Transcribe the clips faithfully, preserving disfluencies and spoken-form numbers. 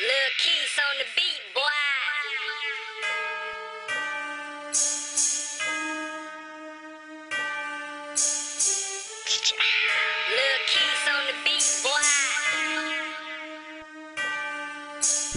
Lil' Keith on the beat, boy. Lil' Keith on the beat, boy.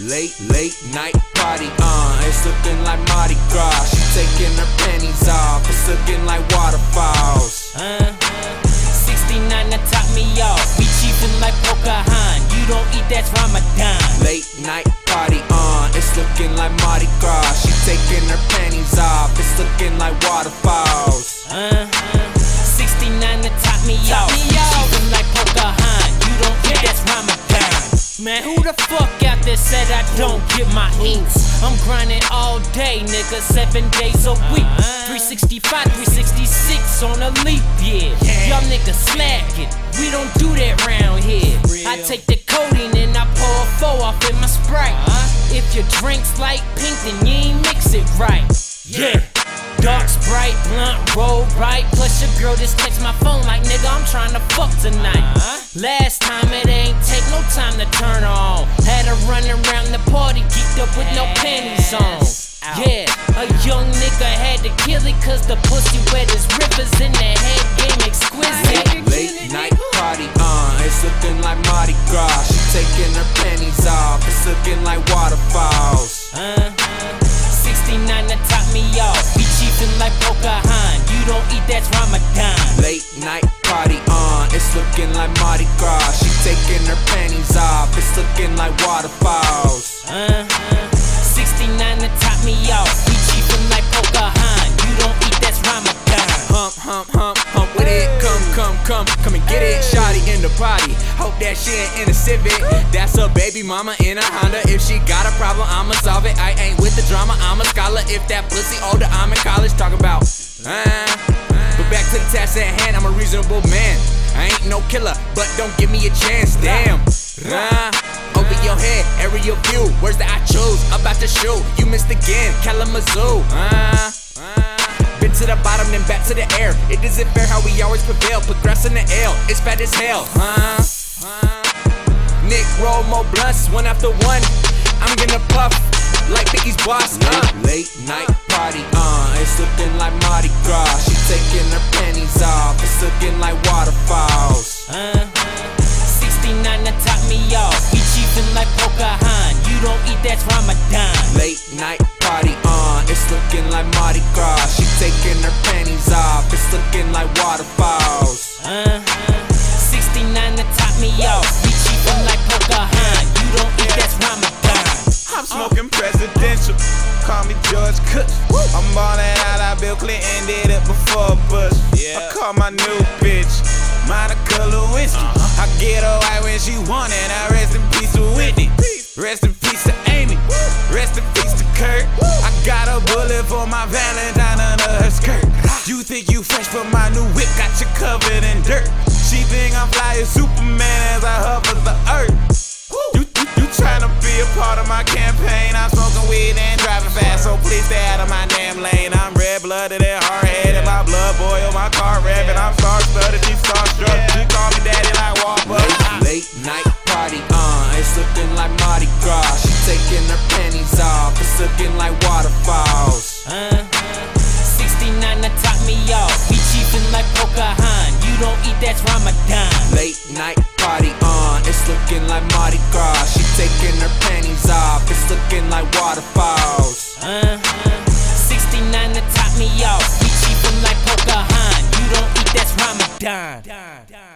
Late, late night party on. Uh, it's looking like Mardi Gras. She taking her panties off. It's looking like waterfalls. Uh, sixty-nine that top me off. We cheapin' like Pocahontas. You don't eat, that's Ramadan. Late night party on, it's looking like Mardi Gras. She taking her panties off, it's looking like waterfalls. Uh huh. sixty-nine to top me off. Even like Pocahontas, you don't eat, that's Ramadan. Man, who the fuck out there said I don't get my inks? I'm grinding all day, nigga, seven days a week. three sixty-five, three sixty-six on a leap year. Y'all niggas slacking, we don't do that round here. I take the codeine and I pour a four off in my Sprite. uh, If your drink's light pink, then you ain't mix it right. Yeah, dark Sprite, blunt, roll right. Plus your girl just text my phone like, nigga, I'm tryna fuck tonight. uh, Last time it ain't take no time to turn on. Had her running around the party, geeked up with no panties on. Yeah, a young nigga had to kill it, cause the pussy wet as rivers in the head game exquisite. Late night party on, uh, it's looking like Mardi Gras. She taking her panties off, it's looking like waterfalls. Uh, sixty-nine to top me off, we cheapin' like Pocahontas. You don't eat, that's Ramadan. Late night party on, uh, it's looking like Mardi Gras. She taking her panties off, it's looking like waterfalls. Uh, sixty-nine to top me off, we cheapin' like Pocahontas. You don't eat, that's Ramadan. Hump, hump, hump, hump with it. Come, come, come, come and get it. Shawty in the party, hope that she ain't in a Civic. That's her baby mama in a Honda. If she got a problem, I'ma solve it. I ain't with the drama, I'm a scholar. If that pussy older, I'm in college. Talk about, uh, but back to the task at hand, I'm a reasonable man. I ain't no killer, but don't give me a chance, damn. Uh, over your head, aerial view, words that I choose, about to shoot, you missed again, Kalamazoo. uh, uh, Been to the bottom, then back to the air. It isn't fair how we always prevail, progress in the L, it's fat as hell. uh, uh, Nick roll more blunts, one after one, I'm gonna puff like Biggie's boss. uh. Late night party on, uh, it's looking like Mardi Gras. She taking her panties off, it's looking like waterfalls. uh. sixty-nine to top me off, we cheapin' like Pocahontas. You don't eat, that's Ramadan. Late night party on, it's looking like Mardi Gras. She taking her panties off, it's looking like waterfalls. Uh huh. sixty-nine to top me off, we cheapin' like Pocahontas. You don't eat, that's Ramadan. I'm smoking presidential, call me George Cook. I'm ballin' out, I Bill Clinton did it before Bush. I call my new bitch Monica Lewinsky. uh-huh. I get her right when she want it. I rest in peace to Whitney, rest in peace to Amy, rest in peace to Kurt. I got a bullet for my Valentine under her skirt. You think you fresh, but my new whip got you covered in dirt. She think I'm fly as Superman as I hover the earth. You, you, you tryna be a part of my campaign. I'm smoking weed and driving fast, so please stay out of my damn lane. I'm red-blooded and hard-headed, my blood boil, my car revving. I'm star-studded, she starstruck, she call me daddy like Whopper. Late night party on, uh, it's looking like Mardi Gras. She taking her panties off, it's looking like waterfalls. Uh, sixty-nine to top me off, we cheapin' like Pocahontas. You don't eat, that's Ramadan. Late night party on, uh, it's looking like Mardi Gras. She taking her panties off, it's looking like waterfalls. Uh, sixty-nine to top me off, we cheapin' like Pocahontas. You don't eat, that's Ramadan.